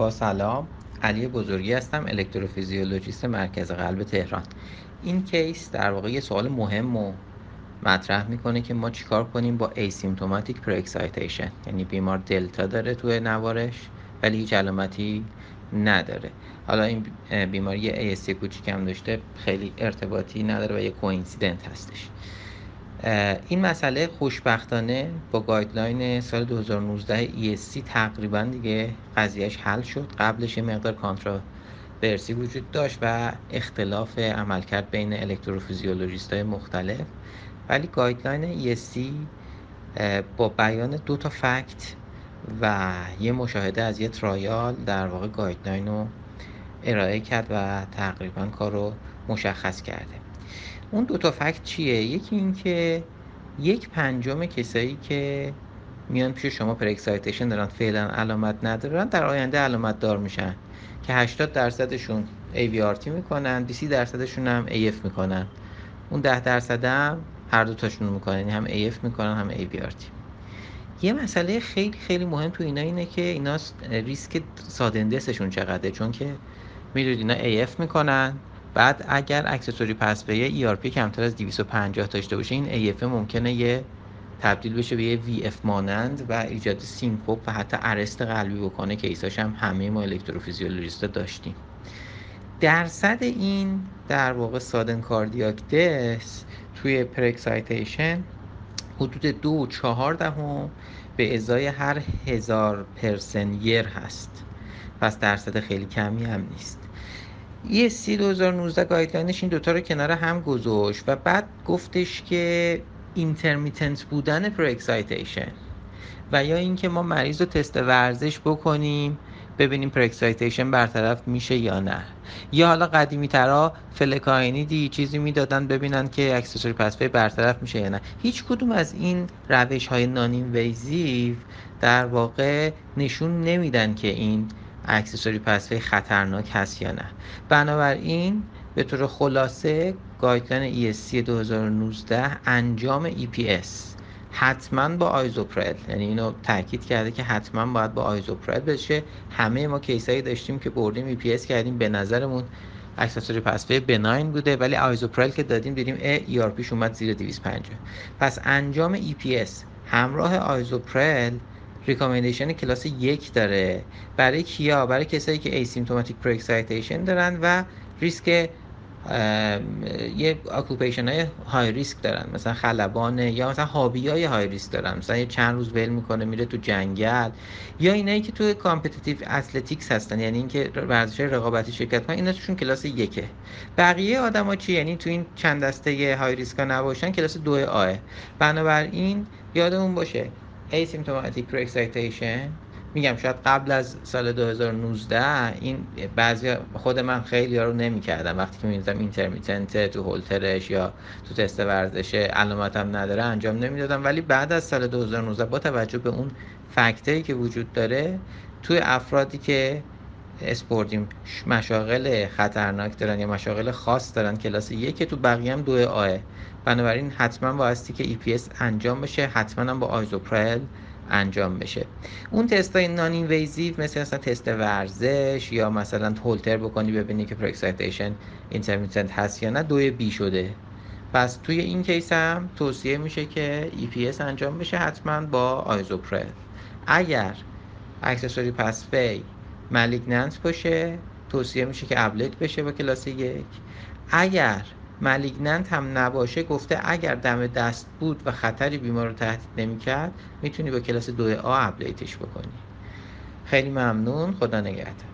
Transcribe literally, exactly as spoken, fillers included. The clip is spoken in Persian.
با سلام، علی بزرگی هستم، الکتروفیزیولوژیست مرکز قلب تهران. این کیس در واقع یه سوال مهم و مطرح میکنه که ما چیکار کنیم با asymptomatic pre-excitation، یعنی بیمار دلتا داره توی نوارش ولی هیچ علامتی نداره. حالا این بیماری ای اس سی کوچیک هم داشته، خیلی ارتباطی نداره و یه کوئینسیدنت هستش. این مسئله خوشبختانه با گایدلاین سال دو هزار و نوزده ای اس سی تقریبا دیگه قضیهش حل شد. قبلش یه مقدار کانتراورسی وجود داشت و اختلاف عملکرد بین الکتروفیزیولوژیست‌های مختلف، ولی گایدلاین ای اس سی با بیان دو تا فکت و یه مشاهده از یه ترایال در واقع گایدلاین رو ارائه کرد و تقریبا کار رو مشخص کرده. اون دو تا فکت چیه؟ یکی این که یک پنجم کسایی که میان پیش شما پر اکسایتیشن دارن فعلا علامت ندارن، در آینده علامت دار میشن که هشتاد درصدشون ای وی آر تی میکنن، بیست درصدشون هم ای اف میکنن، اون ده درصد هم هر دو تاشون میکنن، یعنی هم ای اف میکنن هم ای وی آر تی. یه مسئله خیلی خیلی مهم تو اینا اینه که اینا ریسک سادندسشون چقدره، چون که میدونید اینا ای اف میکنن، بعد اگر اکسسوری پس به یه ای آر پی کمتر از دویست و پنجاه داشته باشه، این ای اف ممکنه یه تبدیل بشه به یه وی اف مانند و ایجاد سینکوپ و حتی ارست قلبی بکنه. کیساش هم همه ما الکتروفیزیولوژیستا داشتیم. درصد این در واقع سادن کاردیاک دث توی پر اکسایتیشن حدود دو و چهار دهم به ازای هر هزار پرسن یر هست، پس درصد خیلی کمی هم نیست. ای اس سی دو هزار و نوزده گایدلاینش این دوتا رو کنار هم گذاشت و بعد گفتش که اینترمیتنت بودن پر اکسایتیشن و یا اینکه ما مریض رو تست ورزش بکنیم ببینیم پر اکسایتیشن برطرف میشه یا نه، یا حالا قدیمی ترا فلکاینیدی چیزی میدادن ببینن که اکسسوری پسفی برطرف میشه یا نه. هیچ کدوم از این روش های نان اینویزیو در واقع نشون نمیدن که این اکسسوری پسفی خطرناک هست یا نه. بنابراین به طور خلاصه گایدلاین ای اس سی دو هزار و نوزده انجام ای پی اس حتما با آیزوپرل، یعنی اینو تاکید کرده که حتما باید با آیزوپرل بشه. همه ما کیسایی داشتیم که بردیم ای پی اس کردیم، به نظرمون اکسسوری پسفی بناین بوده، ولی آیزوپرل که دادیم دیدیم ای آر پیش اومد زیر دویست و پنجاه. پس انجام ای پی اس همراه آیزوپرل ریکامندیشن کلاس یک داره. برای کیا؟ برای کسایی که ایسیمتوماتیک پر اکسایتیشن دارن و ریسک یه اکوپیشن های های ریسک دارن، مثلا خلبانه یا مثلا هابیای های ریسک دارن، مثلا یه چند روز ول میکنه میره تو جنگل، یا اینایی که تو کامپتیتیو اتلتیکس هستن، یعنی اینکه ورزش رقابتی شرکت کردن، اینا توشون کلاس یکه. بقیه آدما چی؟ یعنی تو این چند دسته های ریسکا نباشن کلاس دو آه. بنابراین یادمون باشه asymptomatic pre-excitation، میگم شاید قبل از سال دو هزار و نوزده این بعضی خود من خیلی ها رو نمی کردم، وقتی که می دیدم اینترمیتنته تو هولترش یا تو تست ورزشه علامتم نداره انجام نمی دادم، ولی بعد از سال دو هزار و نوزده با توجه به اون فکتایی که وجود داره توی افرادی که اسپوردیم مشاغل خطرناک دارن یا مشاغل خاص دارن کلاس یک، تو بقیه هم دو آه. بنابراین حتما بایستی که ای پی اس انجام بشه، حتما هم با آیزوپرل انجام بشه. اون تستای نان اینویزیو مثل مثلا تست ورزش یا مثلا هولتر بکنی ببینی که پر اکسایتیشن اینترمیتنت هست یا نه، دو بی شده. پس توی این کیس هم توصیه میشه که ای پی اس انجام بشه حتما با آیزوپرل. اگر اکسسوری پسفی مالیگننس باشه توصیه میشه که ابلیت بشه با کلاس یک. اگر مالیگننت هم نباشه، گفته اگر دم دست بود و خطری بیمار رو تهدید نمی‌کرد، میتونی با کلاس دو آ ابلیتش بکنی. خیلی ممنون، خدا نگهدار.